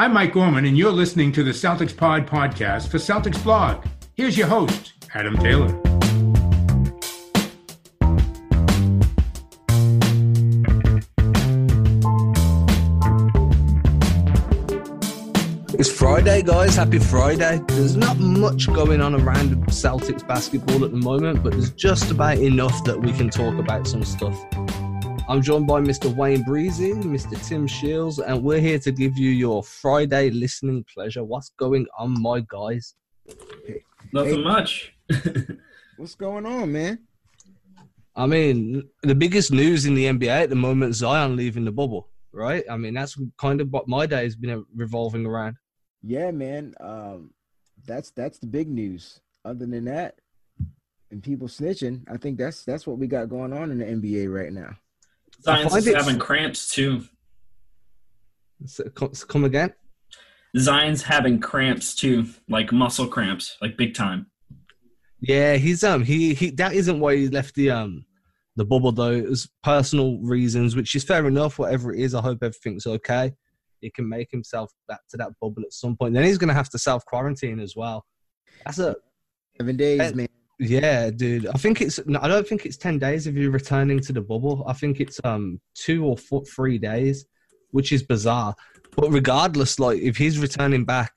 I'm Mike Gorman, and you're listening to the Celtics Pod podcast for Celtics Blog. Here's your host, Adam Taylor. It's Friday, guys. Happy Friday. There's not much going on around Celtics basketball at the moment, but there's just about enough that we can talk about some stuff. I'm joined by Mr. Wayne Breezy, Mr. Tim Shields, and we're here to give you your Friday listening pleasure. What's going on, my guys? Nothing much. What's going on, man? I mean, the biggest news in the NBA at the moment, Zion leaving the bubble, right? I mean, that's kind of what my day has been revolving around. Yeah, man. That's the big news. Other than that, and people snitching, I think that's what we got going on in the NBA right now. Zion's having cramps too. Come again? Zion's having cramps too, like muscle cramps, like big time. Yeah, he's he that isn't why he left the bubble though. It was personal reasons, which is fair enough. Whatever it is, I hope everything's okay. He can make himself back to that bubble at some point. Then he's going to have to self-quarantine as well. That's a 7 days, man. Yeah, dude. I don't think it's 10 days if you're returning to the bubble. I think it's 2 or 3 days, which is bizarre. But regardless, like if he's returning back,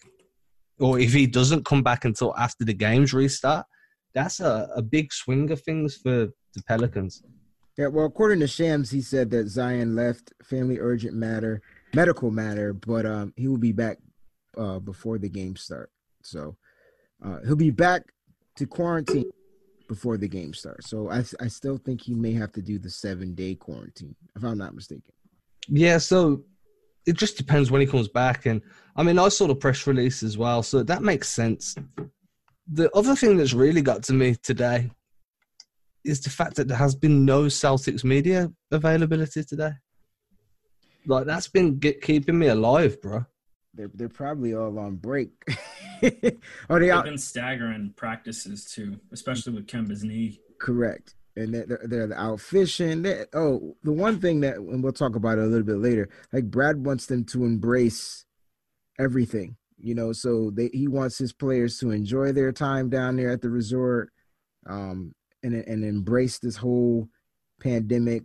or if he doesn't come back until after the games restart, that's a big swing of things for the Pelicans. Yeah, well, according to Shams, he said that Zion left family urgent matter. Medical matter, but he will be back before the game start. So he'll be back to quarantine before the game starts. So I still think he may have to do the 7-day quarantine, if I'm not mistaken. Yeah, so it just depends when he comes back. And I mean, I saw the press release as well, so that makes sense. The other thing that's really got to me today is the fact that there has been no Celtics media availability today. Like, that's been keeping me alive, bro. They're probably all on break. They've been staggering practices, too, especially with Kemba's knee. Correct. And they're out fishing. The one thing that, and we'll talk about it a little bit later, like Brad wants them to embrace everything, you know, so he wants his players to enjoy their time down there at the resort and embrace this whole pandemic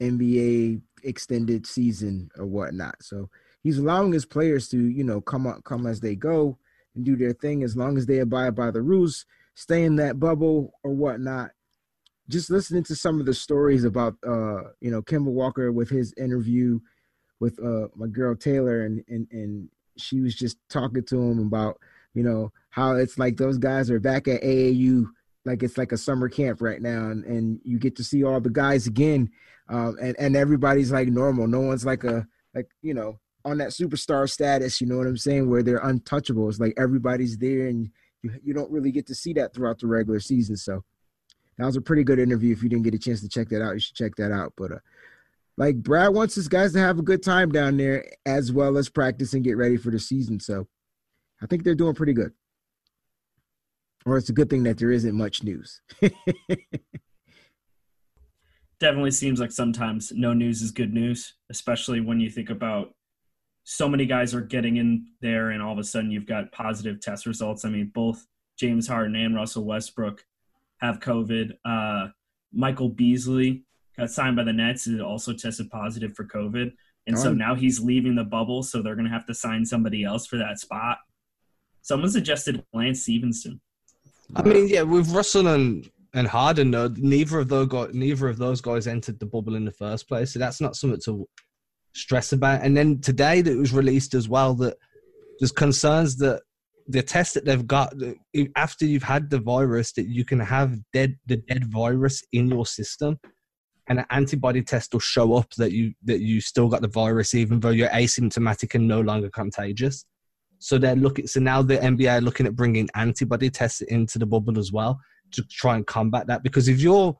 NBA extended season or whatnot. So he's allowing his players to, you know, come as they go and do their thing as long as they abide by the rules, stay in that bubble or whatnot. Just listening to some of the stories about, you know, Kemba Walker with his interview with my girl Taylor, and she was just talking to him about, you know, how it's like those guys are back at AAU, like it's like a summer camp right now, and you get to see all the guys again. And everybody's like normal. No one's like, you know, on that superstar status, you know what I'm saying, where they're untouchable. It's like everybody's there, and you don't really get to see that throughout the regular season. So that was a pretty good interview. If you didn't get a chance to check that out, you should check that out. But like Brad wants his guys to have a good time down there as well as practice and get ready for the season. So I think they're doing pretty good. Or it's a good thing that there isn't much news. Definitely seems like sometimes no news is good news, especially when you think about so many guys are getting in there and all of a sudden you've got positive test results. I mean, both James Harden and Russell Westbrook have COVID. Michael Beasley got signed by the Nets and also tested positive for COVID. And so now he's leaving the bubble, so they're going to have to sign somebody else for that spot. Someone suggested Lance Stevenson. I mean, yeah, with Russell and Harden, though, neither of those guys entered the bubble in the first place, so that's not something to stress about. And then today that it was released as well that there's concerns that the test that they've got, after you've had the virus, that you can have the dead virus in your system, and an antibody test will show up that you still got the virus even though you're asymptomatic and no longer contagious. So they're now the NBA are looking at bringing antibody tests into the bubble as well, to try and combat that, because if you're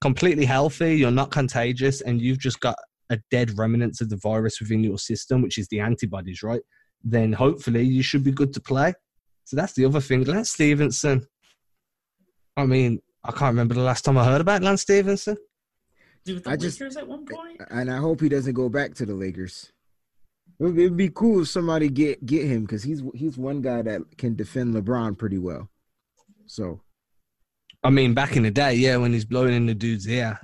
completely healthy, you're not contagious, and you've just got a dead remnants of the virus within your system, which is the antibodies, right? Then hopefully you should be good to play. So that's the other thing. Lance Stevenson. I mean, I can't remember the last time I heard about Lance Stevenson. Dude, with the Lakers at one point? And I hope he doesn't go back to the Lakers. It'd be cool if somebody get him, because he's one guy that can defend LeBron pretty well. So, I mean, back in the day, yeah, when he's blowing in the dude's ear.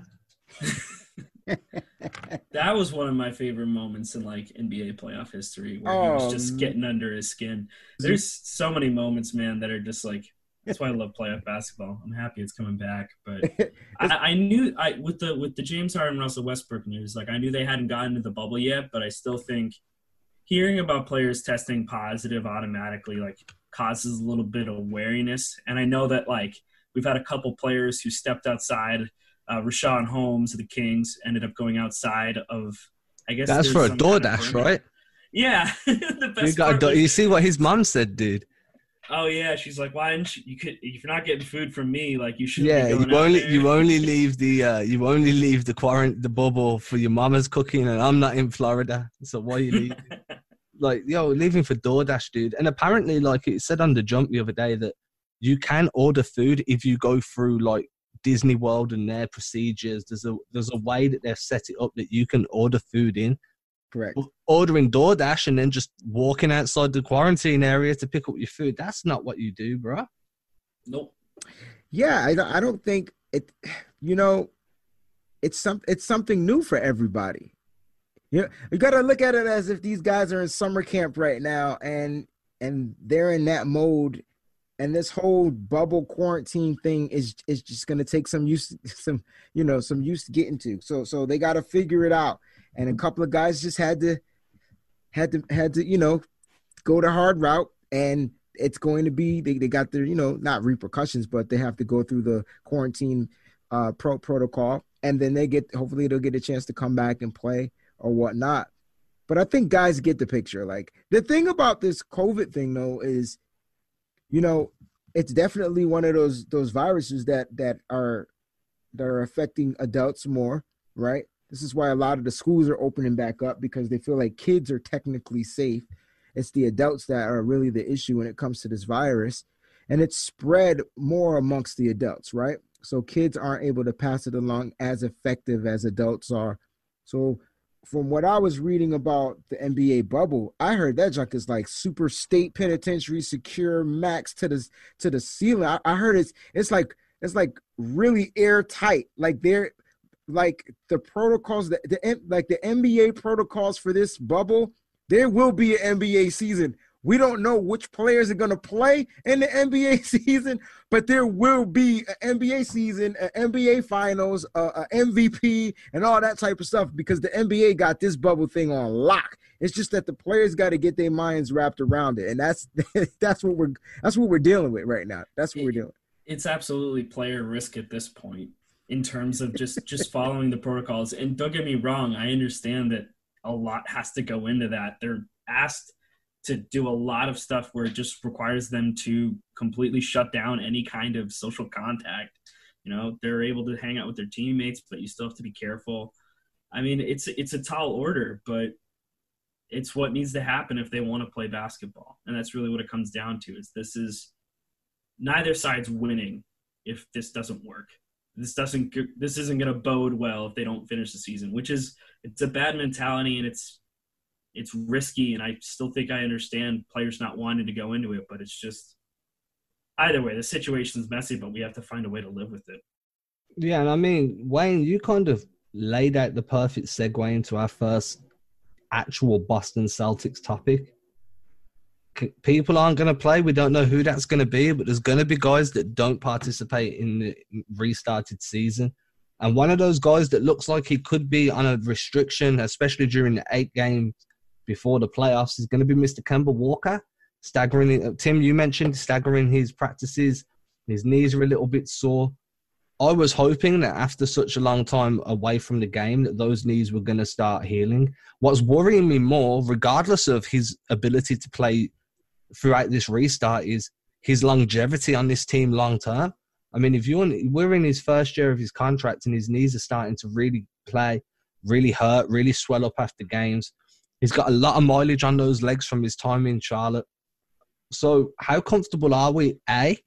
That was one of my favorite moments in like NBA playoff history, where he was just getting under his skin. There's so many moments, man, that are just like, that's why I love playoff basketball. I'm happy it's coming back, but I knew with the James Harden, Russell Westbrook news, like I knew they hadn't gotten to the bubble yet, but I still think hearing about players testing positive automatically like causes a little bit of wariness. And I know that like we've had a couple players who stepped outside. Rashawn Holmes of the Kings ended up going outside of, I guess. That's for a DoorDash, right? Yeah. The best you see what his mom said, dude. Oh yeah, she's like, why didn't you? If you're not getting food from me, like you should. Yeah, you only leave the quarantine, the bubble for your mama's cooking, and I'm not in Florida, so why are you leaving? Like, yo, leaving for DoorDash, dude. And apparently, like it said on The Jump the other day, that you can order food if you go through like Disney World and their procedures. There's a way that they've set it up that you can order food in. Correct. Ordering DoorDash and then just walking outside the quarantine area to pick up your food. That's not what you do, bro. Nope. Yeah, I don't think it, you know, it's something new for everybody. You know, you got to look at it as if these guys are in summer camp right now and they're in that mode, and this whole bubble quarantine thing is just going to take some use to get into. So they got to figure it out. And a couple of guys just had to, you know, go the hard route, and it's going to be, they got their, you know, not repercussions, but they have to go through the quarantine protocol, and then hopefully they'll get a chance to come back and play or whatnot. But I think guys get the picture. Like, the thing about this COVID thing though is, you know, it's definitely one of those viruses that are affecting adults more, right? This is why a lot of the schools are opening back up, because they feel like kids are technically safe. It's the adults that are really the issue when it comes to this virus. And it's spread more amongst the adults, right? So kids aren't able to pass it along as effective as adults are. So from what I was reading about the NBA bubble, I heard that junk is like super state penitentiary, secure, max to the ceiling. I heard it's like really airtight. Like they're, like the protocols the NBA protocols for this bubble, there will be an NBA season. We don't know which players are going to play in the NBA season, but there will be an NBA season, an NBA finals, a MVP, and all that type of stuff, because the NBA got this bubble thing on lock. It's just that the players got to get their minds wrapped around it, and that's what we're dealing with right now. That's what we're doing. It's absolutely player risk at this point, in terms of just following the protocols. And don't get me wrong, I understand that a lot has to go into that. They're asked to do a lot of stuff where it just requires them to completely shut down any kind of social contact. You know, they're able to hang out with their teammates, but you still have to be careful. I mean, it's a tall order, but it's what needs to happen if they want to play basketball. And that's really what it comes down to, is this is neither side's winning if this doesn't work. This isn't going to bode well if they don't finish the season, which is, it's a bad mentality, and it's risky. And I still think I understand players not wanting to go into it, but it's just, either way, the situation's messy, but we have to find a way to live with it. Yeah. And I mean, Wayne, you kind of laid out the perfect segue into our first actual Boston Celtics topic. People aren't going to play. We don't know who that's going to be, but there's going to be guys that don't participate in the restarted season. And one of those guys that looks like he could be on a restriction, especially during the 8 games before the playoffs, is going to be Mr. Kemba Walker. Tim, you mentioned staggering his practices. His knees are a little bit sore. I was hoping that after such a long time away from the game that those knees were going to start healing. What's worrying me more, regardless of his ability to play throughout this restart, is his longevity on this team long term. I mean, we're in his first year of his contract, and his knees are starting to really play, really hurt, really swell up after games. He's got a lot of mileage on those legs from his time in Charlotte. So how comfortable are we, A,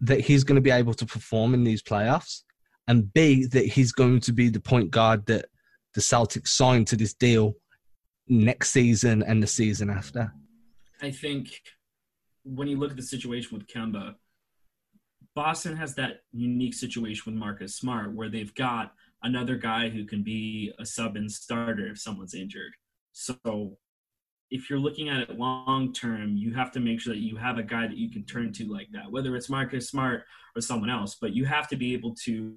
that he's going to be able to perform in these playoffs, and B, that he's going to be the point guard that the Celtics signed to this deal next season and the season after? I think when you look at the situation with Kemba, Boston has that unique situation with Marcus Smart where they've got another guy who can be a sub and starter if someone's injured. So if you're looking at it long term, you have to make sure that you have a guy that you can turn to like that, whether it's Marcus Smart or someone else. But you have to be able to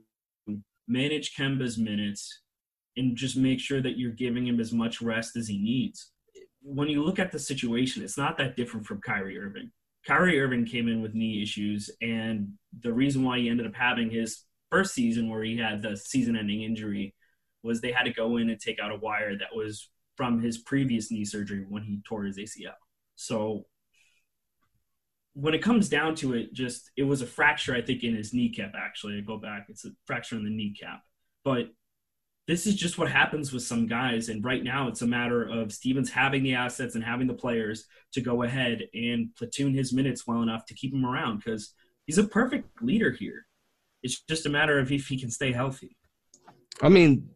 manage Kemba's minutes and just make sure that you're giving him as much rest as he needs. When you look at the situation, it's not that different from Kyrie Irving. Kyrie Irving came in with knee issues, and the reason why he ended up having his first season where he had the season-ending injury was they had to go in and take out a wire that was from his previous knee surgery when he tore his ACL. So when it comes down to it, just it was a fracture, I think, in his kneecap, actually. I go back. It's a fracture in the kneecap. But this is just what happens with some guys, and right now it's a matter of Stevens having the assets and having the players to go ahead and platoon his minutes well enough to keep him around because he's a perfect leader here. It's just a matter of if he can stay healthy. I mean,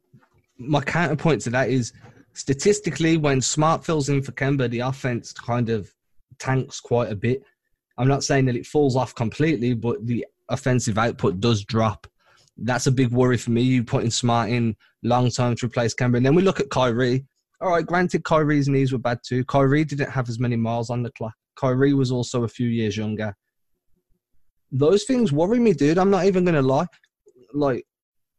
my counterpoint to that is statistically when Smart fills in for Kemba, the offense kind of tanks quite a bit. I'm not saying that it falls off completely, but the offensive output does drop. That's a big worry for me, you putting Smart in long time to replace Kemba. And then we look at Kyrie. All right, granted, Kyrie's knees were bad too. Kyrie didn't have as many miles on the clock. Kyrie was also a few years younger. Those things worry me, dude. I'm not even going to lie. Like,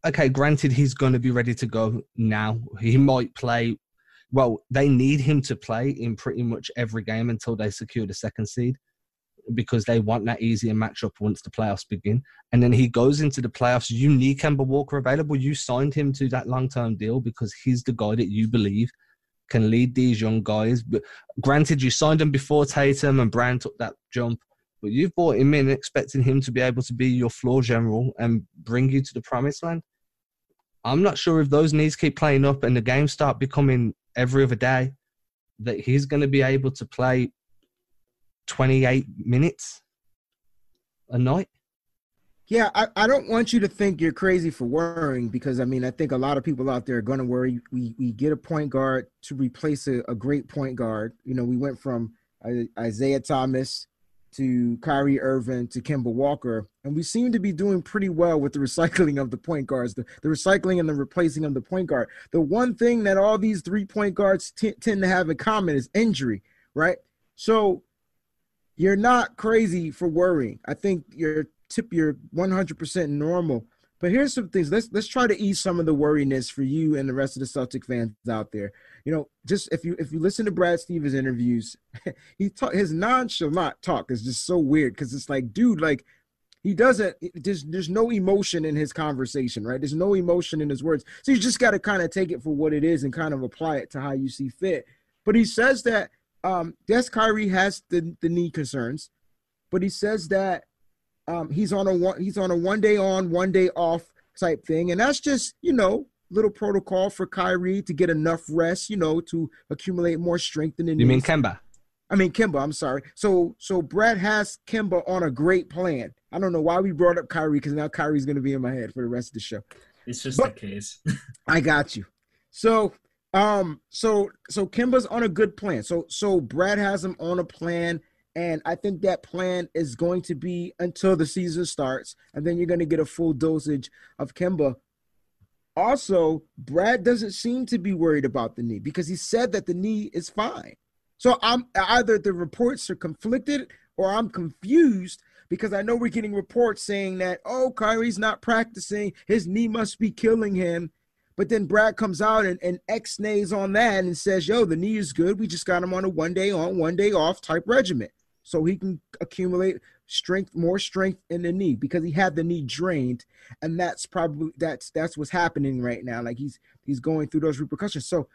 okay, granted, he's going to be ready to go now. He might play. Well, they need him to play in pretty much every game until they secure the second seed, because they want that easier matchup once the playoffs begin. And then he goes into the playoffs. You need Kemba Walker available. You signed him to that long-term deal because he's the guy that you believe can lead these young guys. But granted, you signed him before Tatum and Brown took that jump, but you've brought him in expecting him to be able to be your floor general and bring you to the promised land. I'm not sure if those knees keep playing up and the games start becoming every other day that he's going to be able to play 28 minutes a night. Yeah, I don't want you to think you're crazy for worrying because, I mean, I think a lot of people out there are going to worry. We get a point guard to replace a great point guard. You know, we went from Isaiah Thomas to Kyrie Irving to Kemba Walker, and we seem to be doing pretty well with the recycling of the point guards, the recycling and the replacing of the point guard. The one thing that all these three point guards tend to have in common is injury, right? So you're not crazy for worrying. I think you're 100% normal. But here's some things. Let's try to ease some of the worriness for you and the rest of the Celtic fans out there. You know, just if you listen to Brad Stevens interviews, his nonchalant talk is just so weird because it's like, dude, like he doesn't. There's no emotion in his conversation, right? There's no emotion in his words. So you just got to kind of take it for what it is and kind of apply it to how you see fit. But he says that. Yes, Kyrie has the knee concerns, but he says that he's on a 1 day on, 1 day off type thing, and that's just, you know, little protocol for Kyrie to get enough rest, you know, to accumulate more strength in the knees. You mean Kemba? I mean Kemba. I'm sorry. So Brad has Kemba on a great plan. I don't know why we brought up Kyrie because now Kyrie's going to be in my head for the rest of the show. It's just the case. I got you. So Kemba's on a good plan. So Brad has him on a plan, and I think that plan is going to be until the season starts, and then you're going to get a full dosage of Kemba. Also, Brad doesn't seem to be worried about the knee because he said that the knee is fine. So I'm either the reports are conflicted or I'm confused because I know we're getting reports saying that, oh, Kyrie's not practicing, his knee must be killing him. But then Brad comes out and X-nays on that and says, yo, the knee is good. We just got him on a 1 day on, 1 day off type regimen. So he can accumulate strength, more strength in the knee because he had the knee drained. And that's probably that's what's happening right now. Like he's going through those repercussions. So,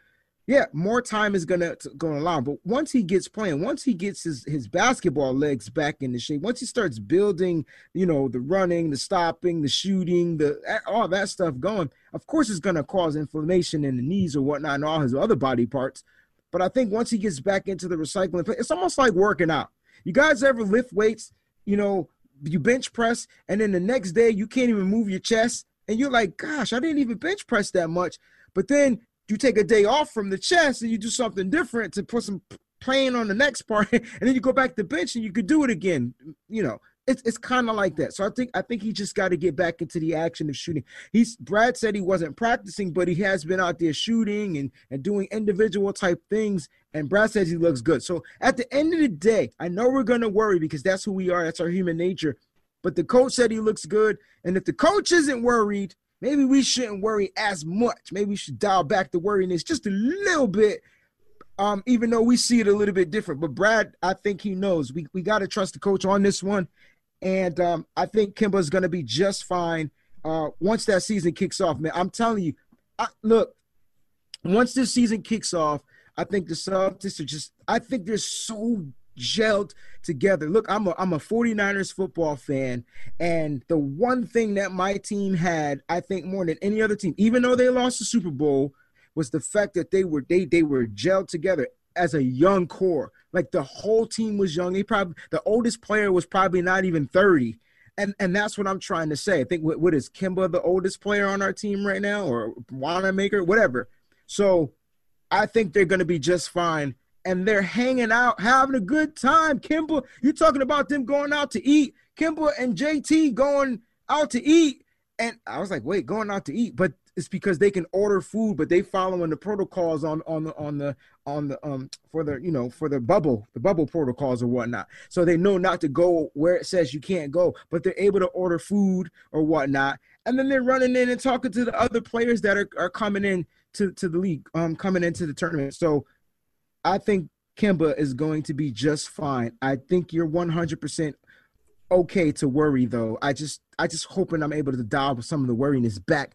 yeah, more time is going to allow him. But once he gets playing, once he gets his basketball legs back into shape, once he starts building, you know, the running, the stopping, the shooting, all that stuff going, of course it's going to cause inflammation in the knees or whatnot and all his other body parts. But I think once he gets back into the recycling, it's almost like working out. You guys ever lift weights, you know, you bench press, and then the next day you can't even move your chest, and you're like, gosh, I didn't even bench press that much. But then you take a day off from the chest and you do something different to put some pain on the next part, and then you go back to the bench and you could do it again. You know, it's kind of like that. So I think he just got to get back into the action of shooting. Brad said he wasn't practicing, but he has been out there shooting and doing individual type things. And Brad says he looks good. So at the end of the day, I know we're going to worry because that's who we are. That's our human nature. But the coach said he looks good. And if the coach isn't worried, maybe we shouldn't worry as much. Maybe we should dial back the worriness just a little bit, even though we see it a little bit different. But Brad, I think he knows. We got to trust the coach on this one. And I think Kemba's going to be just fine once that season kicks off, man. I'm telling you, once this season kicks off, I think the Celtics are just – I think they're so gelled together. Look, I'm a 49ers football fan, and the one thing that my team had, I think more than any other team, even though they lost the Super Bowl, was the fact that they were gelled together as a young core. Like, the whole team was young. The oldest player was probably not even 30. And that's what I'm trying to say. I think, what is Kemba the oldest player on our team right now, or Wanamaker, whatever. So I think they're going to be just fine. And they're hanging out, having a good time. Kemba, you're talking about them going out to eat. Kemba and JT going out to eat. And I was like, wait, going out to eat? But it's because they can order food, but they following the protocols for the bubble protocols or whatnot. So they know not to go where it says you can't go, but they're able to order food or whatnot. And then they're running in and talking to the other players that are coming in to the league, coming into the tournament. So I think Kemba is going to be just fine. I think you're 100% okay to worry, though. I just hoping I'm able to dial some of the worriness back.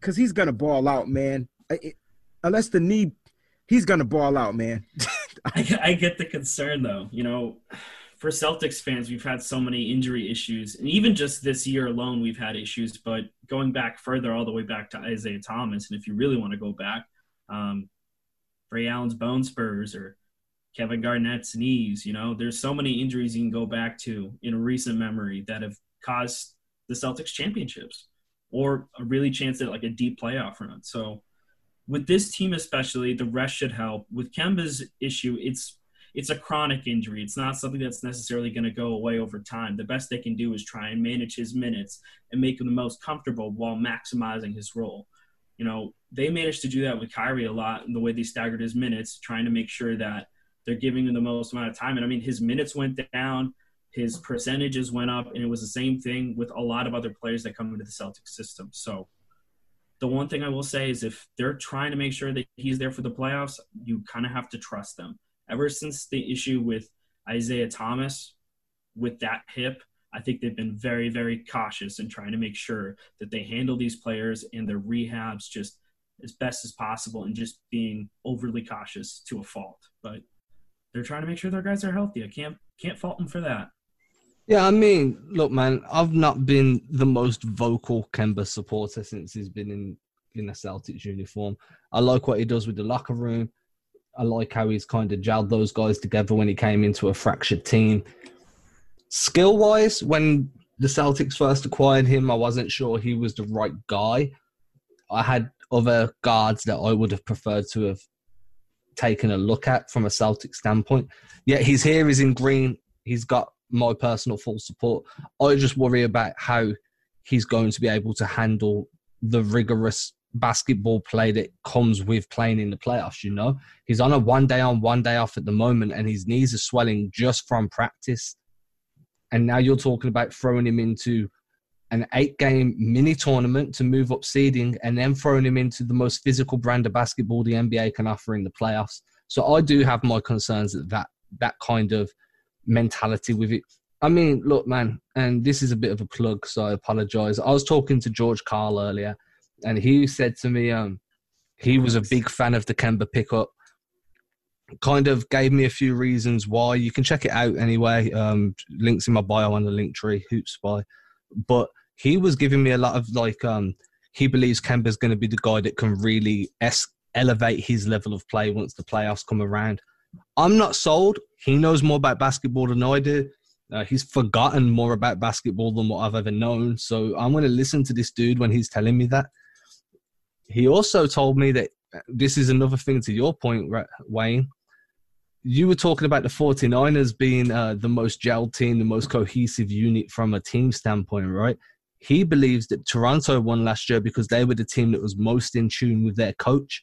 Because he's going to ball out, man. He's going to ball out, man. I get the concern, though. You know, for Celtics fans, we've had so many injury issues. And even just this year alone, we've had issues. But going back further, all the way back to Isaiah Thomas, and if you really want to go back, Ray Allen's bone spurs or Kevin Garnett's knees, you know, there's so many injuries you can go back to in recent memory that have caused the Celtics championships, or a really chance at like a deep playoff run. So with this team especially, the rest should help. With Kemba's issue, it's a chronic injury. It's not something that's necessarily going to go away over time. The best they can do is try and manage his minutes and make him the most comfortable while maximizing his role. You know, they managed to do that with Kyrie a lot in the way they staggered his minutes, trying to make sure that they're giving him the most amount of time. And, I mean, his minutes went down. His percentages went up, and it was the same thing with a lot of other players that come into the Celtics system. So the one thing I will say is if they're trying to make sure that he's there for the playoffs, you kind of have to trust them. Ever since the issue with Isaiah Thomas with that hip, I think they've been very, very cautious in trying to make sure that they handle these players and their rehabs just as best as possible and just being overly cautious to a fault. But they're trying to make sure their guys are healthy. I can't fault them for that. Yeah, I mean, look, man, I've not been the most vocal Kemba supporter since he's been in a Celtics uniform. I like what he does with the locker room. I like how he's kind of gelled those guys together when he came into a fractured team. Skill-wise, when the Celtics first acquired him, I wasn't sure he was the right guy. I had other guards that I would have preferred to have taken a look at from a Celtics standpoint. Yet he's here, he's in green, he's got my personal full support. I just worry about how he's going to be able to handle the rigorous basketball play that comes with playing in the playoffs, you know? He's on a one-day on, one-day off at the moment, and his knees are swelling just from practice. And now you're talking about throwing him into an 8-game mini-tournament to move up seeding and then throwing him into the most physical brand of basketball the NBA can offer in the playoffs. So I do have my concerns at that kind of mentality with it. I mean, look, man, and this is a bit of a plug, so I apologize. I was talking to George Carl earlier, and he said to me he was a big fan of the Kemba pickup. Kind of gave me a few reasons why. You can check it out anyway. Links in my bio on the link tree, Hoopspy. But he was giving me a lot of he believes Kemba's going to be the guy that can really elevate his level of play once the playoffs come around. I'm not sold. He knows more about basketball than I do. He's forgotten more about basketball than what I've ever known. So I'm going to listen to this dude when he's telling me that. He also told me that this is another thing to your point, Wayne. You were talking about the 49ers being the most gelled team, the most cohesive unit from a team standpoint, right? He believes that Toronto won last year because they were the team that was most in tune with their coach.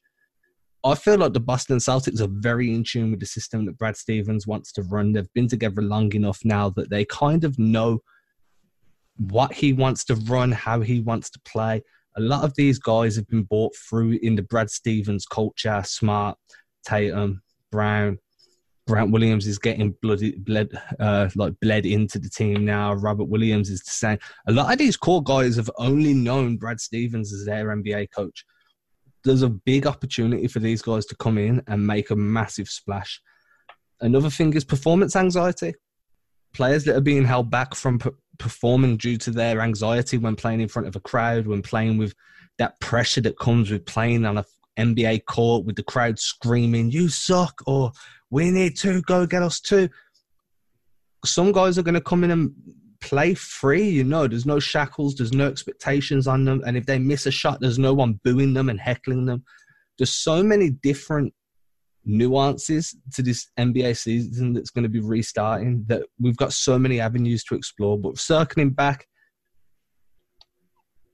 I feel like the Boston Celtics are very in tune with the system that Brad Stevens wants to run. They've been together long enough now that they kind of know what he wants to run, how he wants to play. A lot of these guys have been brought through in the Brad Stevens culture. Smart, Tatum, Brown. Grant Williams is getting bled into the team now. Robert Williams is the same. A lot of these core guys have only known Brad Stevens as their NBA coach. There's a big opportunity for these guys to come in and make a massive splash. Another thing is performance anxiety. Players that are being held back from performing due to their anxiety when playing in front of a crowd, when playing with that pressure that comes with playing on an NBA court with the crowd screaming, "You suck," or "We need two, go get us two." Some guys are going to come in and play free, you know. There's no shackles, there's no expectations on them. And if they miss a shot, there's no one booing them and heckling them. There's so many different nuances to this NBA season that's going to be restarting that we've got so many avenues to explore. But circling back,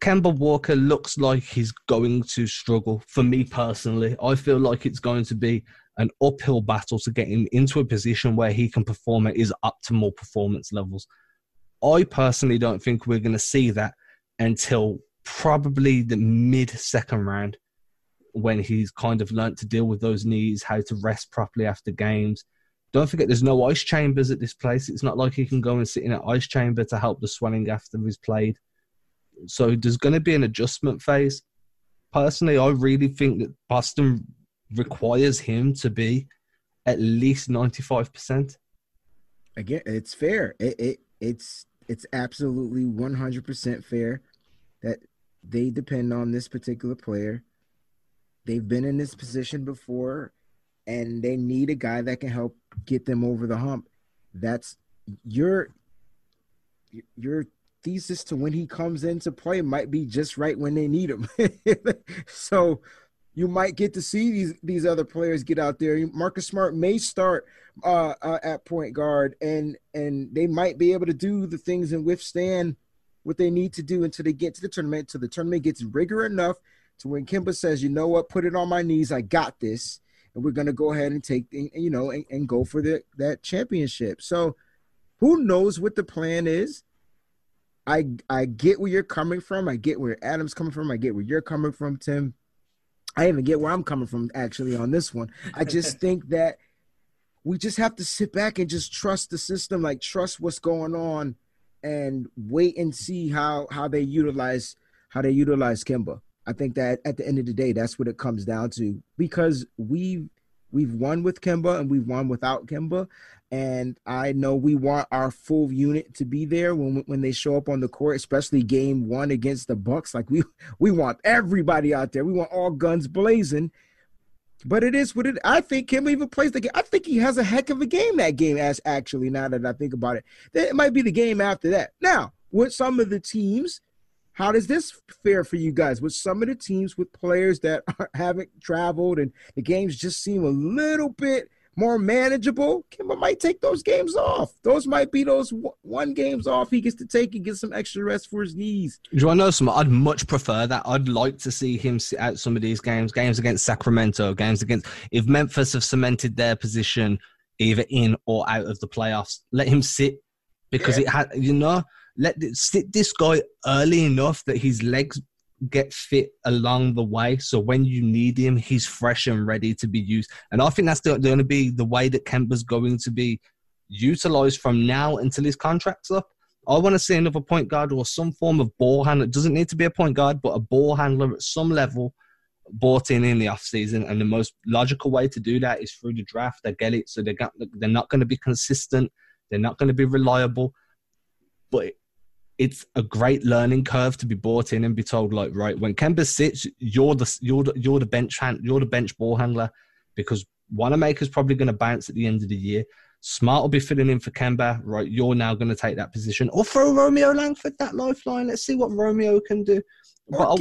Kemba Walker looks like he's going to struggle. For me personally, I feel like it's going to be an uphill battle to get him into a position where he can perform at his optimal performance levels. I personally don't think we're going to see that until probably the mid-second round, when he's kind of learnt to deal with those knees, how to rest properly after games. Don't forget, there's no ice chambers at this place. It's not like he can go and sit in an ice chamber to help the swelling after he's played. So there's going to be an adjustment phase. Personally, I really think that Boston requires him to be at least 95%. Again, it's fair. It's absolutely 100% fair that they depend on this particular player. They've been in this position before, and they need a guy that can help get them over the hump. That's your thesis to when he comes in to play might be just right when they need him. So you might get to see these other players get out there. Marcus Smart may start at point guard, and they might be able to do the things and withstand what they need to do until they get to the tournament, until the tournament gets rigor enough to when Kemba says, "You know what, put it on my knees, I got this, and we're going to go ahead and take, you know, and go for that championship." So who knows what the plan is? I get where you're coming from. I get where Adam's coming from. I get where you're coming from, Tim. I even get where I'm coming from, actually, on this one. I just think that we just have to sit back and just trust the system, like trust what's going on, and wait and see how they utilize Kemba. I think that at the end of the day, that's what it comes down to, because we've won with Kemba and we've won without Kemba, and I know we want our full unit to be there when they show up on the court, especially game one against the Bucks. Like we want everybody out there. We want all guns blazing. But it is what it. I think Kemba even plays the game. I think he has a heck of a game that game. Actually, now that I think about it, it might be the game after that. Now, with some of the teams, how does this fare for you guys? With some of the teams with players that haven't traveled and the games just seem a little bit more manageable, Kemba might take those games off. Those might be those one games off he gets to take and get some extra rest for his knees. Do I know something? I'd much prefer that. I'd like to see him sit out some of these games against Sacramento, games against – if Memphis have cemented their position either in or out of the playoffs, let him sit because it had – you know – sit this guy early enough that his legs get fit along the way. So when you need him, he's fresh and ready to be used. And I think that's going to be the way that Kemba's going to be utilized from now until his contract's up. I want to see another point guard or some form of ball handler. It doesn't need to be a point guard, but a ball handler at some level bought in the offseason. And the most logical way to do that is through the draft. I get it. So they're not going to be consistent. They're not going to be reliable. But it's a great learning curve to be brought in and be told, like, right, when Kemba sits, you're the bench ball handler, because Wanamaker's probably going to bounce at the end of the year. Smart will be filling in for Kemba, right? You're now going to take that position, or throw Romeo Langford that lifeline. Let's see what Romeo can do. But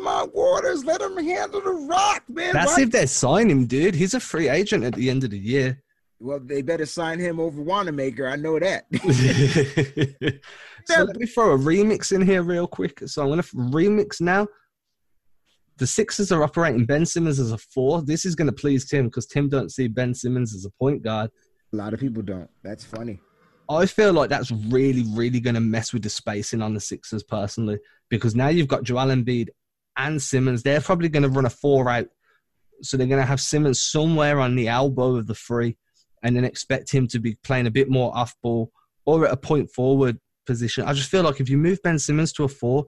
my waters. Let him handle the rock, man. That's right? If they sign him, dude. He's a free agent at the end of the year. Well, they better sign him over Wanamaker. I know that. So let me throw a remix in here real quick. So I'm going to remix now. The Sixers are operating Ben Simmons as a four. This is going to please Tim because Tim don't see Ben Simmons as a point guard. A lot of people don't. That's funny. I feel like that's really, really going to mess with the spacing on the Sixers personally because now you've got Joel Embiid and Simmons. They're probably going to run a four out. So they're going to have Simmons somewhere on the elbow of the three and then expect him to be playing a bit more off ball or at a point forward position. I just feel like if you move Ben Simmons to a four,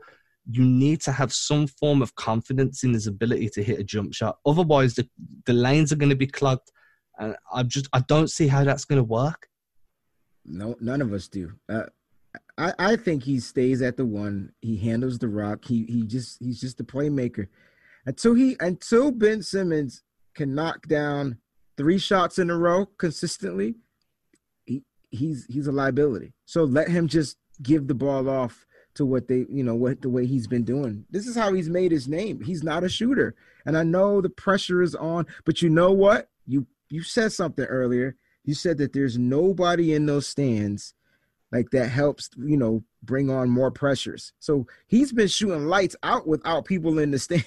you need to have some form of confidence in his ability to hit a jump shot. Otherwise, the lanes are going to be clogged. And I don't see how that's going to work. No, none of us do. I think he stays at the one. He handles the rock. He's just a playmaker. Until Ben Simmons can knock down three shots in a row consistently, he's a liability. So let him just give the ball off to the way he's been doing. This is how he's made his name. He's not a shooter. And I know the pressure is on, but you know what? You said something earlier. You said that there's nobody in those stands like that helps, bring on more pressures. So he's been shooting lights out without people in the stand.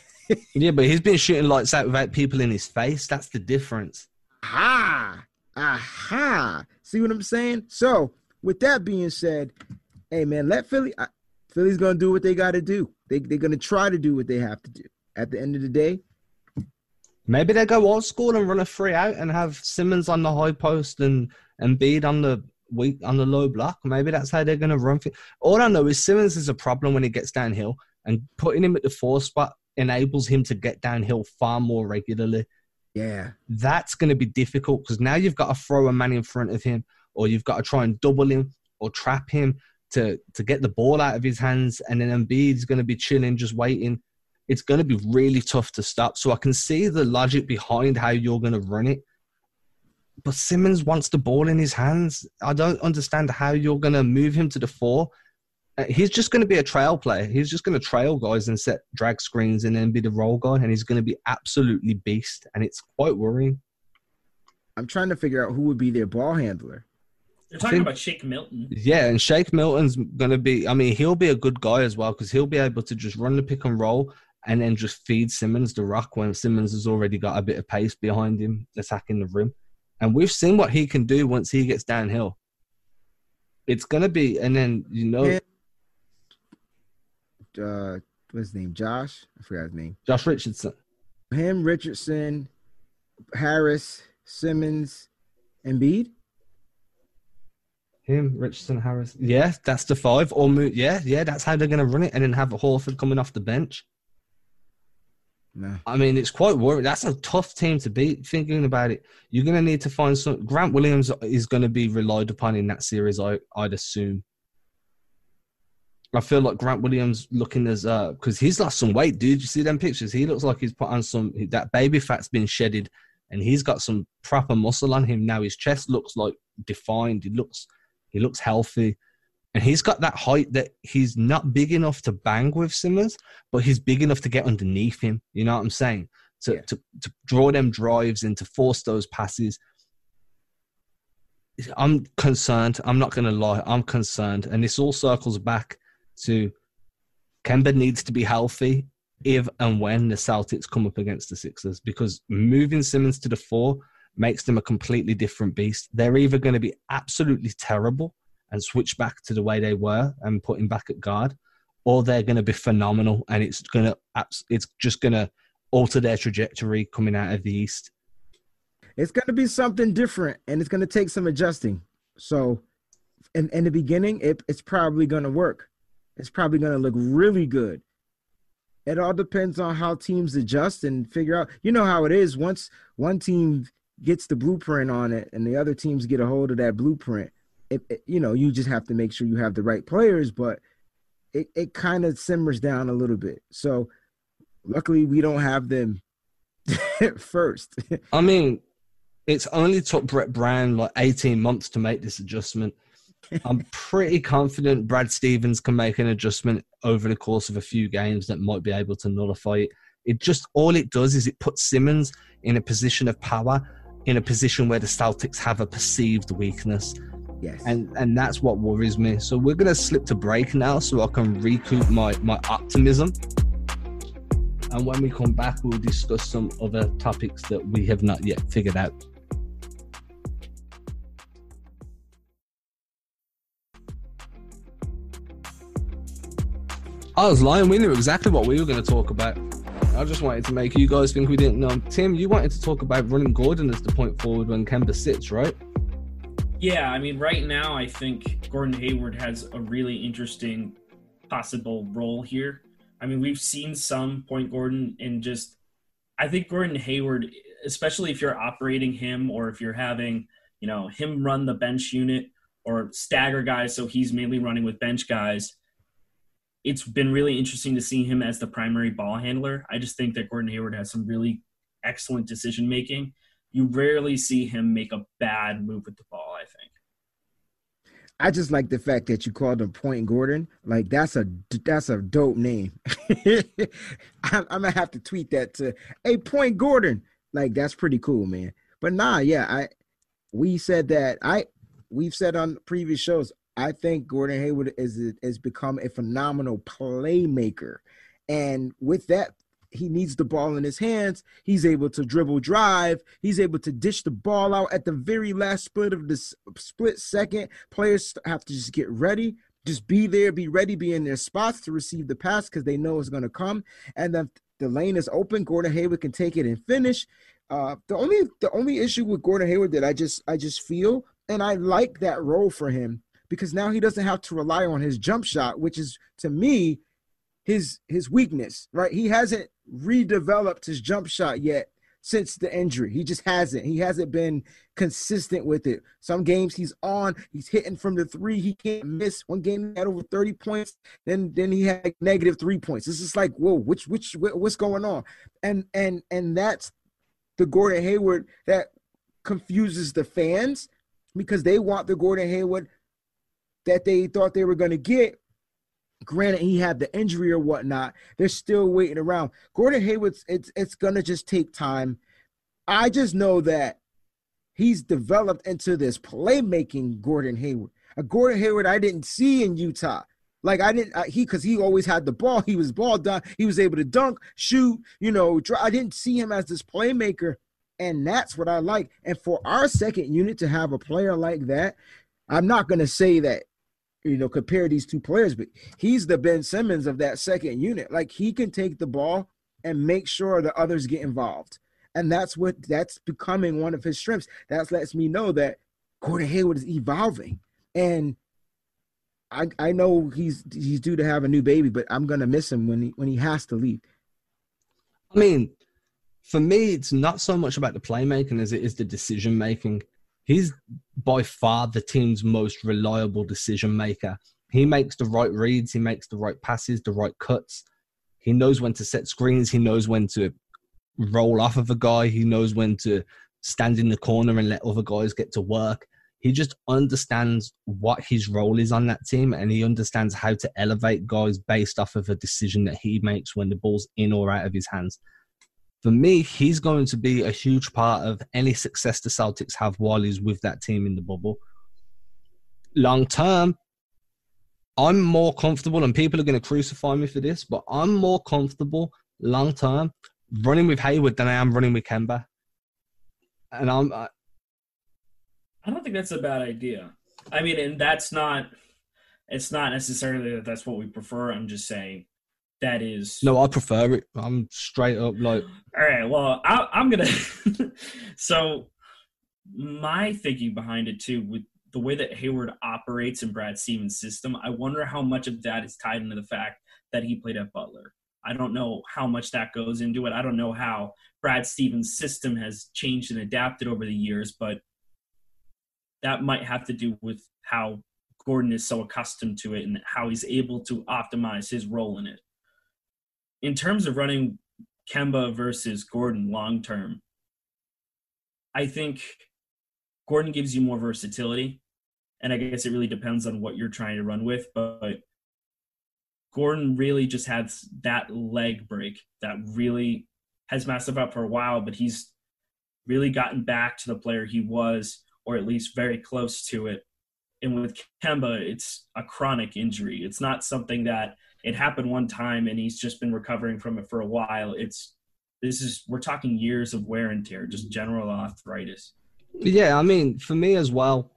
Yeah, but he's been shooting lights out without people in his face. That's the difference. Aha. See what I'm saying? So with that being said, hey, man, let Philly's going to do what they got to do. They're going to try to do what they have to do. At the end of the day, maybe they go old school and run a three out and have Simmons on the high post and Embiid on the low block. Maybe that's how they're going to run. All I know is Simmons is a problem when he gets downhill, and putting him at the four spot enables him to get downhill far more regularly. Yeah. That's going to be difficult because now you've got to throw a man in front of him, or you've got to try and double him or trap him to get the ball out of his hands, and then Embiid's going to be chilling, just waiting. It's going to be really tough to stop. So I can see the logic behind how you're going to run it. But Simmons wants the ball in his hands. I don't understand how you're going to move him to the four. He's just going to be a trail player. He's just going to trail guys and set drag screens and then be the roll guy. And he's going to be absolutely beast. And it's quite worrying. I'm trying to figure out who would be their ball handler. You're talking about Shake Milton. Yeah, and Shake Milton's going to be – I mean, he'll be a good guy as well because he'll be able to just run the pick and roll and then just feed Simmons the rock when Simmons has already got a bit of pace behind him attacking the rim. And we've seen what he can do once he gets downhill. It's going to be – and then, what's his name? Josh? I forgot his name. Josh Richardson. Him, Richardson, Harris, Simmons, Embiid. Him, Richardson, Harris. Yeah, that's the five. Yeah, that's how they're going to run it and then have a Horford coming off the bench. No. I mean, it's quite worrying. That's a tough team to beat. Thinking about it, you're going to need to find some. Grant Williams is going to be relied upon in that series, I'd assume. I feel like Grant Williams looking as because he's lost some weight, dude. You see them pictures? He looks like he's put on some, that baby fat's been shedded and he's got some proper muscle on him now. His chest looks like defined. He looks healthy. And he's got that height that he's not big enough to bang with Simmons, but he's big enough to get underneath him. You know what I'm saying? To draw them drives and to force those passes. I'm concerned. I'm not going to lie. I'm concerned. And this all circles back to Kemba needs to be healthy if and when the Celtics come up against the Sixers, because moving Simmons to the four makes them a completely different beast. They're either going to be absolutely terrible and switch back to the way they were and put him back at guard, or they're going to be phenomenal and it's just going to alter their trajectory coming out of the East. It's going to be something different, and it's going to take some adjusting. So in the beginning, it's probably going to work. It's probably going to look really good. It all depends on how teams adjust and figure out. You know how it is. Once one team gets the blueprint on it and the other teams get a hold of that blueprint, you just have to make sure you have the right players, but it kind of simmers down a little bit. So luckily we don't have them first. I mean, it's only took Brett Brown like 18 months to make this adjustment. I'm pretty confident Brad Stevens can make an adjustment over the course of a few games that might be able to nullify it. It just, all it does is it puts Simmons in a position of power, in a position where the Celtics have a perceived weakness. Yes. And that's what worries me. So we're going to slip to break now so I can recoup my optimism. And when we come back, we'll discuss some other topics that we have not yet figured out. I was lying. We knew exactly what we were going to talk about. I just wanted to make you guys think we didn't know. Tim, you wanted to talk about running Gordon as the point forward when Kemba sits, right? Yeah, I mean, right now, I think Gordon Hayward has a really interesting possible role here. I mean, we've seen some point Gordon, and just, I think Gordon Hayward, especially if you're operating him or if you're having, you know, him run the bench unit or stagger guys, so he's mainly running with bench guys, it's been really interesting to see him as the primary ball handler. I just think that Gordon Hayward has some really excellent decision-making. You rarely see him make a bad move with the ball, I think. I just like the fact that you called him Point Gordon. Like, that's a dope name. I'm going to have to tweet that to, hey, Point Gordon. Like, that's pretty cool, man. But nah, yeah, we've said on previous shows, I think Gordon Hayward has become a phenomenal playmaker. And with that, he needs the ball in his hands. He's able to dribble drive. He's able to dish the ball out at the very last split of the split second. Players have to just get ready, just be there, be ready, be in their spots to receive the pass because they know it's going to come. And then the lane is open. Gordon Hayward can take it and finish. The only issue with Gordon Hayward that I just feel, and I like that role for him because now he doesn't have to rely on his jump shot, which is to me his weakness, right? He hasn't redeveloped his jump shot yet since the injury. He just hasn't. He hasn't been consistent with it. Some games he's hitting from the three. He can't miss. One game he had over 30 points. Then he had negative 3 points. It's just like, whoa, what's going on? And that's the Gordon Hayward that confuses the fans because they want the Gordon Hayward that they thought they were going to get. Granted, he had the injury or whatnot. They're still waiting around. Gordon Hayward, it's going to just take time. I just know that he's developed into this playmaking Gordon Hayward. A Gordon Hayward I didn't see in Utah. Like, because he always had the ball. He was ball done. He was able to dunk, shoot, drive. I didn't see him as this playmaker, and that's what I like. And for our second unit to have a player like that, I'm not going to say that, compare these two players, but he's the Ben Simmons of that second unit. Like, he can take the ball and make sure the others get involved. And that's becoming one of his strengths. That lets me know that Gordon Hayward is evolving. And I know he's due to have a new baby, but I'm going to miss him when he has to leave. I mean, for me, it's not so much about the playmaking as it is the decision-making. He's by far the team's most reliable decision maker. He makes the right reads. He makes the right passes, the right cuts. He knows when to set screens. He knows when to roll off of a guy. He knows when to stand in the corner and let other guys get to work. He just understands what his role is on that team, and he understands how to elevate guys based off of a decision that he makes when the ball's in or out of his hands. For me, he's going to be a huge part of any success the Celtics have while he's with that team in the bubble. Long term, I'm more comfortable, and people are going to crucify me for this, but I'm more comfortable long term running with Hayward than I am running with Kemba. And I don't think that's a bad idea. I mean, and it's not necessarily that that's what we prefer. I'm just saying. That is... No, I prefer it. I'm straight up like... All right, well, I'm going to... So my thinking behind it, too, with the way that Hayward operates in Brad Stevens' system, I wonder how much of that is tied into the fact that he played at Butler. I don't know how much that goes into it. I don't know how Brad Stevens' system has changed and adapted over the years, but that might have to do with how Gordon is so accustomed to it and how he's able to optimize his role in it. In terms of running Kemba versus Gordon long-term, I think Gordon gives you more versatility And I guess it really depends on what you're trying to run with. But Gordon really just had that leg break that really has messed him up for a while, but he's really gotten back to the player he was, or at least very close to it. And with Kemba, it's a chronic injury. It's not something that it happened one time and he's just been recovering from it for a while. We're talking years of wear and tear, just general arthritis. Yeah, I mean, for me as well,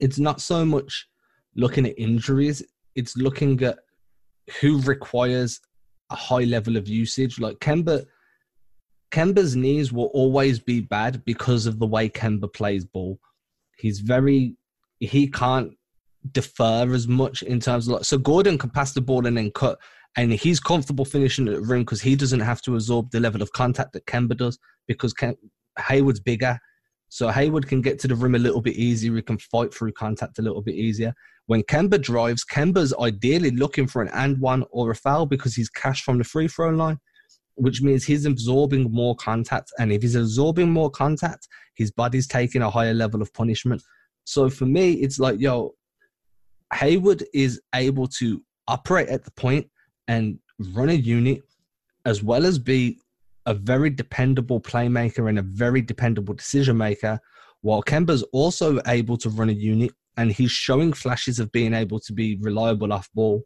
it's not so much looking at injuries. It's looking at who requires a high level of usage. Like Kemba's knees will always be bad because of the way Kemba plays ball. He can't defer as much in terms of, like, so Gordon can pass the ball and then cut, and he's comfortable finishing at the rim because he doesn't have to absorb the level of contact that Kemba does, because Hayward's bigger. So Hayward can get to the rim a little bit easier. He can fight through contact a little bit easier. When Kemba drives, Kemba's ideally looking for an and one or a foul because he's cashed from the free throw line, which means he's absorbing more contact. And if he's absorbing more contact, his body's taking a higher level of punishment. So for me, it's like, Hayward is able to operate at the point and run a unit, as well as be a very dependable playmaker and a very dependable decision maker, while Kemba's also able to run a unit, and he's showing flashes of being able to be reliable off ball.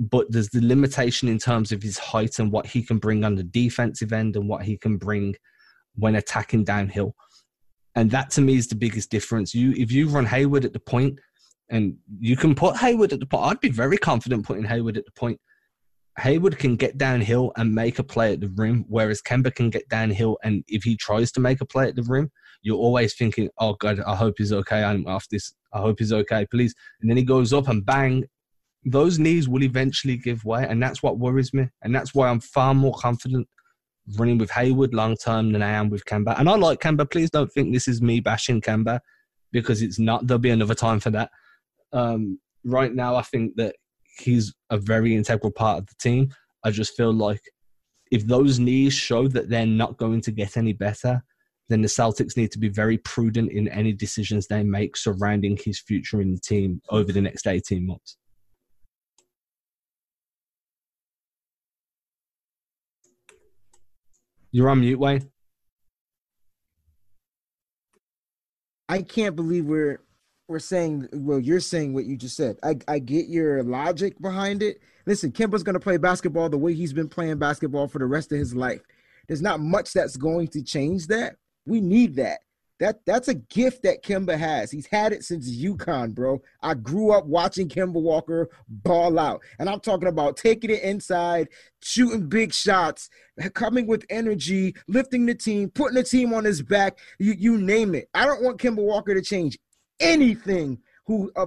But there's the limitation in terms of his height and what he can bring on the defensive end and what he can bring when attacking downhill. And that, to me, is the biggest difference. If you run Hayward at the point, and you can put Hayward at the point, I'd be very confident putting Hayward at the point. Hayward can get downhill and make a play at the rim, whereas Kemba can get downhill, and if he tries to make a play at the rim, you're always thinking, oh, God, I hope he's okay. I'm off this. I hope he's okay, please. And then he goes up and bang. Those knees will eventually give way, and that's what worries me. And that's why I'm far more confident running with Hayward long-term than I am with Kemba. And I like Kemba. Please don't think this is me bashing Kemba, because it's not. There'll be another time for that. Right now, I think that he's a very integral part of the team. I just feel like if those knees show that they're not going to get any better, then the Celtics need to be very prudent in any decisions they make surrounding his future in the team over the next 18 months. You're on mute, Wayne. I can't believe we're saying, well, you're saying what you just said. I get your logic behind it. Listen, Kemba's going to play basketball the way he's been playing basketball for the rest of his life. There's not much that's going to change that. We need that. That's a gift that Kemba has. He's had it since UConn, bro. I grew up watching Kemba Walker ball out. And I'm talking about taking it inside, shooting big shots, coming with energy, lifting the team, putting the team on his back, you name it. I don't want Kemba Walker to change anything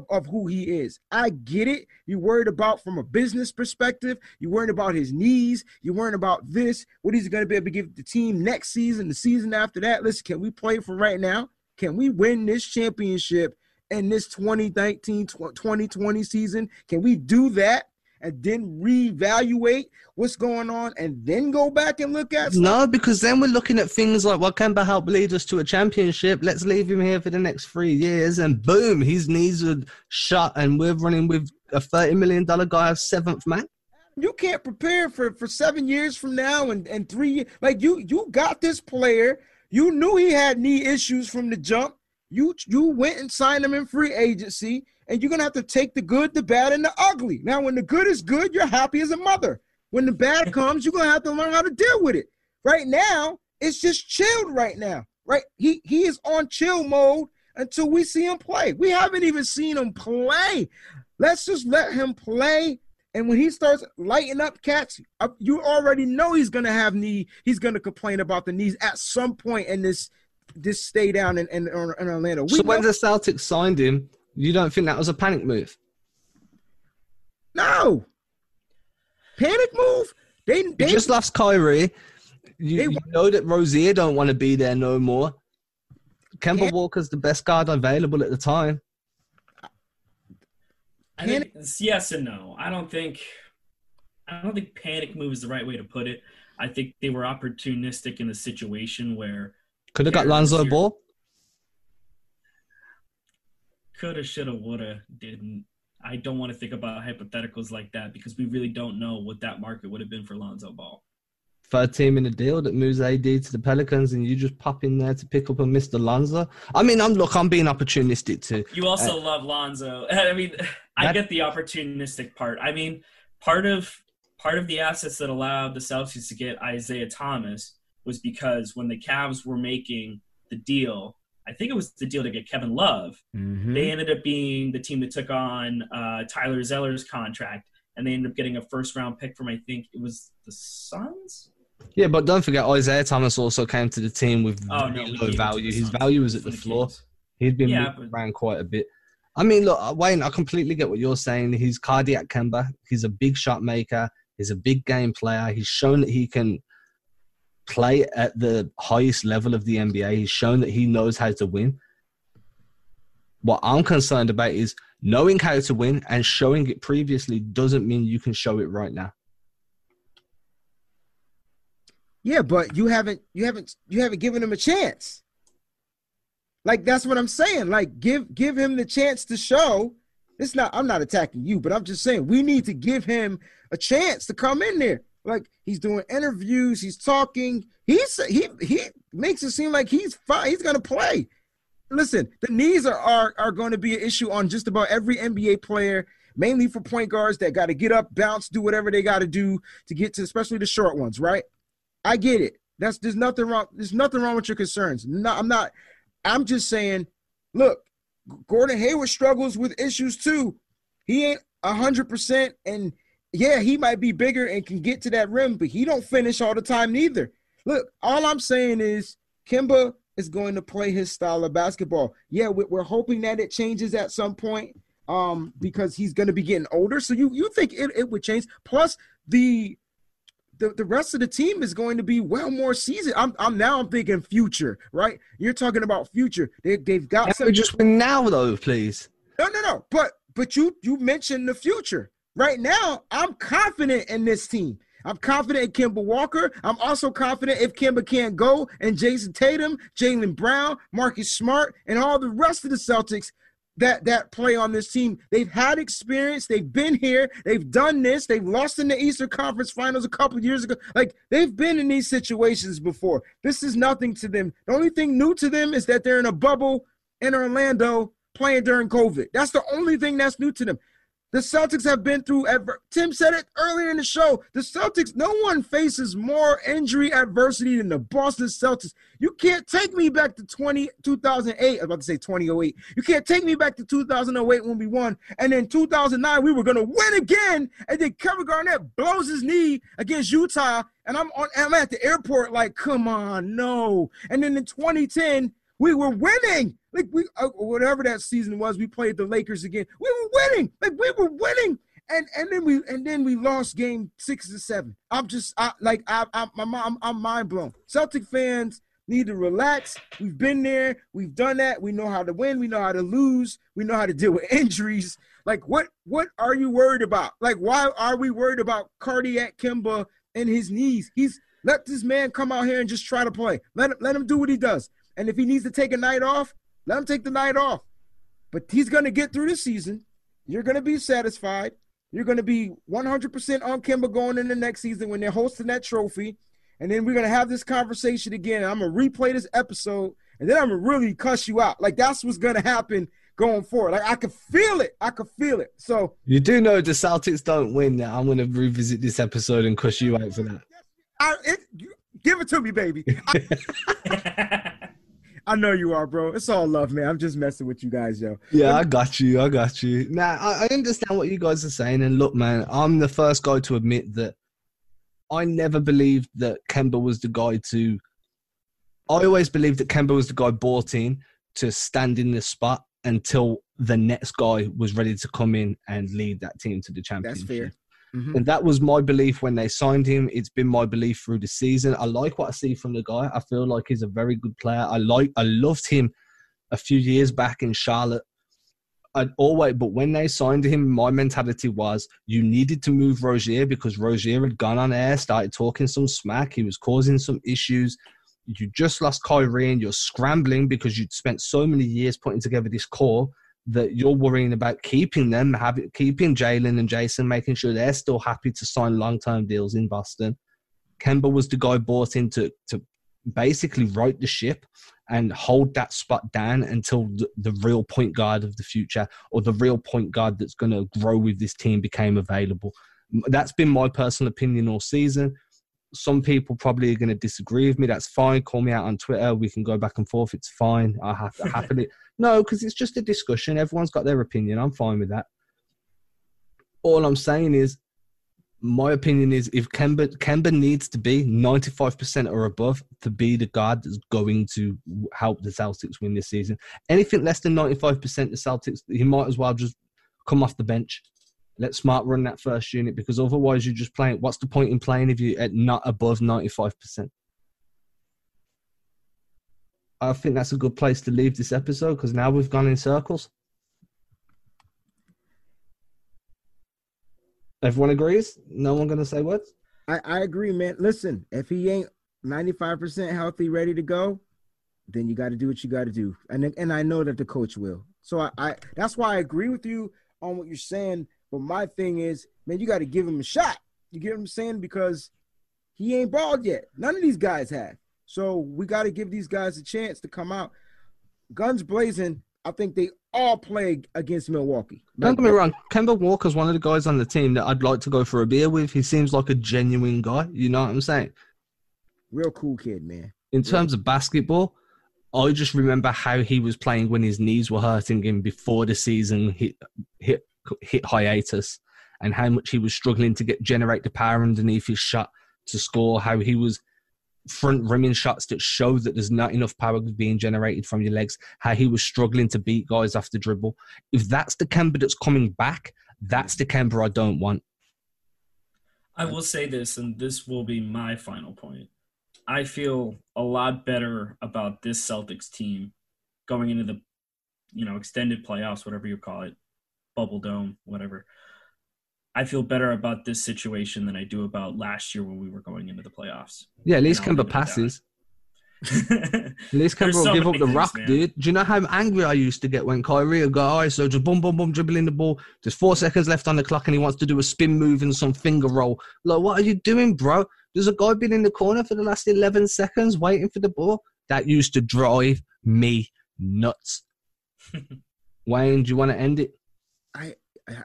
of who he is. I get it. You're worried about from a business perspective. You're worried about his knees. You're worried about this, what he's going to be able to give the team next season, the season after that. Listen, can we play for right now? Can we win this championship in this 2019-2020 season? Can we do that and then reevaluate what's going on and then go back and look at stuff? No, because then we're looking at things like, well, Kemba helped lead us to a championship. Let's leave him here for the next 3 years. And boom, his knees are shot and we're running with a $30 million guy as seventh man. You can't prepare for 7 years from now and 3 years. Like, you got this player. You knew he had knee issues from the jump. You went and signed him in free agency. And you're going to have to take the good, the bad, and the ugly. Now, when the good is good, you're happy as a mother. When the bad comes, you're going to have to learn how to deal with it. Right now, it's just chilled right now. Right? He is on chill mode until we see him play. We haven't even seen him play. Let's just let him play. And when he starts lighting up cats, you already know he's going to have knee. He's going to complain about the knees at some point in this stay down in Orlando. So when the Celtics signed him, you don't think that was a panic move? No. Panic move? They just lost Kyrie. You know that Rozier don't want to be there no more. Kemba Walker's the best guard available at the time. I think it's yes and no. I don't think panic move is the right way to put it. I think they were opportunistic in a situation where could have got Lonzo Ball. coulda, shoulda, woulda, didn't. I don't want to think about hypotheticals like that because we really don't know what that market would have been for Lonzo Ball. If I team in a deal that moves AD to the Pelicans and you just pop in there to pick up a Mr. Lonzo. I mean, I'm being opportunistic too. You also love Lonzo. I mean, I get the opportunistic part. I mean, part of the assets that allowed the Celtics to get Isaiah Thomas was because when the Cavs were making the deal, I think it was the deal to get Kevin Love, they ended up being the team that took on Tyler Zeller's contract, and they ended up getting a first-round pick from, I think it was the Suns? Yeah, but don't forget, Isaiah Thomas also came to the team with low value. His value was at the floor. He'd been moved around quite a bit. I mean, look, Wayne, I completely get what you're saying. He's cardiac Kemba. He's a big shot maker. He's a big game player. He's shown that he can play at the highest level of the NBA. He's shown that he knows how to win. What I'm concerned about is knowing how to win and showing it previously doesn't mean you can show it right now. Yeah, but you haven't given him a chance. Like, that's what I'm saying. Like, give him the chance to show. It's not, I'm not attacking you, but I'm just saying we need to give him a chance to come in there. Like, he's doing interviews, he's talking. He makes it seem like he's fine. He's gonna play. Listen, the knees are going to be an issue on just about every NBA player, mainly for point guards that got to get up, bounce, do whatever they got to do to get to, especially the short ones, right? I get it. There's nothing wrong. There's nothing wrong with your concerns. No, I'm just saying, look, Gordon Hayward struggles with issues too. He ain't 100%, and yeah, he might be bigger and can get to that rim, but he don't finish all the time neither. Look, all I'm saying is Kemba is going to play his style of basketball. Yeah, we're hoping that it changes at some point because he's going to be getting older. So you think it would change. Plus, the rest of the team is going to be well more seasoned. I'm thinking future, right? You're talking about future. They've got something. Just now, though, please. No. But you mentioned the future. Right now, I'm confident in this team. I'm confident in Kemba Walker. I'm also confident if Kemba can't go and Jayson Tatum, Jaylen Brown, Marcus Smart, and all the rest of the Celtics that play on this team. They've had experience. They've been here. They've done this. They've lost in the Eastern Conference Finals a couple years ago. Like, they've been in these situations before. This is nothing to them. The only thing new to them is that they're in a bubble in Orlando playing during COVID. That's the only thing that's new to them. The Celtics have been through – Tim said it earlier in the show. The Celtics – no one faces more injury adversity than the Boston Celtics. You can't take me back to 2008. I was about to say 2008. You can't take me back to 2008 when we won. And then 2009, we were going to win again. And then Kevin Garnett blows his knee against Utah. And I'm at the airport like, come on, no. And then in 2010, we were winning. Like, whatever that season was, we played the Lakers again. We were winning. Like, we were winning, and then we lost game 6 and 7. I'm mind blown. Celtic fans need to relax. We've been there. We've done that. We know how to win. We know how to lose. We know how to deal with injuries. Like, what are you worried about? Like, why are we worried about cardiac Kemba and his knees? Let this man come out here and just try to play. Let him do what he does. And if he needs to take a night off, let him take the night off. But he's going to get through this season. You're going to be satisfied. You're going to be 100% on Kemba going into next season when they're hosting that trophy. And then we're going to have this conversation again. I'm going to replay this episode, and then I'm going to really cuss you out. Like, that's what's going to happen going forward. Like, I could feel it. I could feel it. So you do know the Celtics don't win now. I'm going to revisit this episode and cuss you out for that. Give it to me, baby. I know you are, bro. It's all love, man. I'm just messing with you guys, yo. Yeah, I got you. Now, I understand what you guys are saying. And look, man, I'm the first guy to admit that I never believed that Kemba was the guy to... I always believed that Kemba was the guy bought in to stand in the spot until the next guy was ready to come in and lead that team to the championship. That's fair. Mm-hmm. And that was my belief when they signed him. It's been my belief through the season. I like what I see from the guy. I feel like he's a very good player. I loved him a few years back in Charlotte. But when they signed him, my mentality was you needed to move Rozier because Rozier had gone on air, started talking some smack. He was causing some issues. You just lost Kyrie and you're scrambling because you'd spent so many years putting together this core that you're worrying about keeping them, keeping Jaylen and Jason, making sure they're still happy to sign long-term deals in Boston. Kemba was the guy brought in to basically right the ship and hold that spot down until the real point guard of the future, or the real point guard that's going to grow with this team, became available. That's been my personal opinion all season. Some people probably are going to disagree with me. That's fine. Call me out on Twitter. We can go back and forth. It's fine. I have to happily. No, because it's just a discussion. Everyone's got their opinion. I'm fine with that. All I'm saying is, my opinion is, if Kemba needs to be 95% or above to be the guard that's going to help the Celtics win this season. Anything less than 95%, the Celtics, he might as well just come off the bench. Let Smart run that first unit, because otherwise you're just playing. What's the point in playing if you're at not above 95%? I think that's a good place to leave this episode, because now we've gone in circles. Everyone agrees? No one going to say what? I agree, man. Listen, if he ain't 95% healthy, ready to go, then you got to do what you got to do. And I know that the coach will. So I that's why I agree with you on what you're saying. But my thing is, man, you got to give him a shot. You get what I'm saying? Because he ain't balled yet. None of these guys have. So we got to give these guys a chance to come out. Guns blazing, I think they all play against Milwaukee. Don't get me wrong. Kemba Walker's one of the guys on the team that I'd like to go for a beer with. He seems like a genuine guy. You know what I'm saying? Real cool kid, man. In terms of basketball, I just remember how he was playing when his knees were hurting him before the season hit hiatus, and how much he was struggling to generate the power underneath his shot to score, how he was front rimming shots that showed that there's not enough power being generated from your legs, how he was struggling to beat guys off the dribble. If that's the Kemba that's coming back, that's the Kemba I don't want. I will say this, and this will be my final point. I feel a lot better about this Celtics team going into the, extended playoffs, whatever you call it, bubble dome, whatever. I feel better about this situation than I do about last year when we were going into the playoffs. Yeah, at least Kemba passes. At least Kemba will give up the rock, dude. Do you know how angry I used to get when Kyrie would go, all right, so just boom, boom, boom, dribbling the ball. There's 4 seconds left on the clock and he wants to do a spin move and some finger roll. Like, what are you doing, bro? There's a guy been in the corner for the last 11 seconds waiting for the ball. That used to drive me nuts. Wayne, do you want to end it?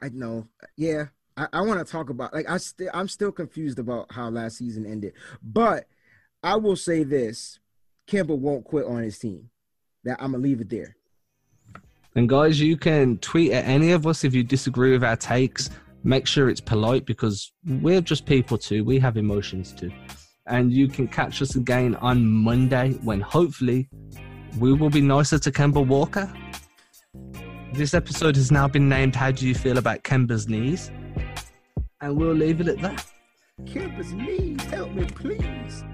I know. Yeah. I want to talk about, like, I'm still confused about how last season ended. But I will say this. Kemba won't quit on his team. That I'm going to leave it there. And, guys, you can tweet at any of us if you disagree with our takes. Make sure it's polite, because we're just people too. We have emotions too. And you can catch us again on Monday when hopefully we will be nicer to Kemba Walker. This episode has now been named How Do You Feel About Kemba's Knees? And we'll leave it at that. Kemba's knees, help me please.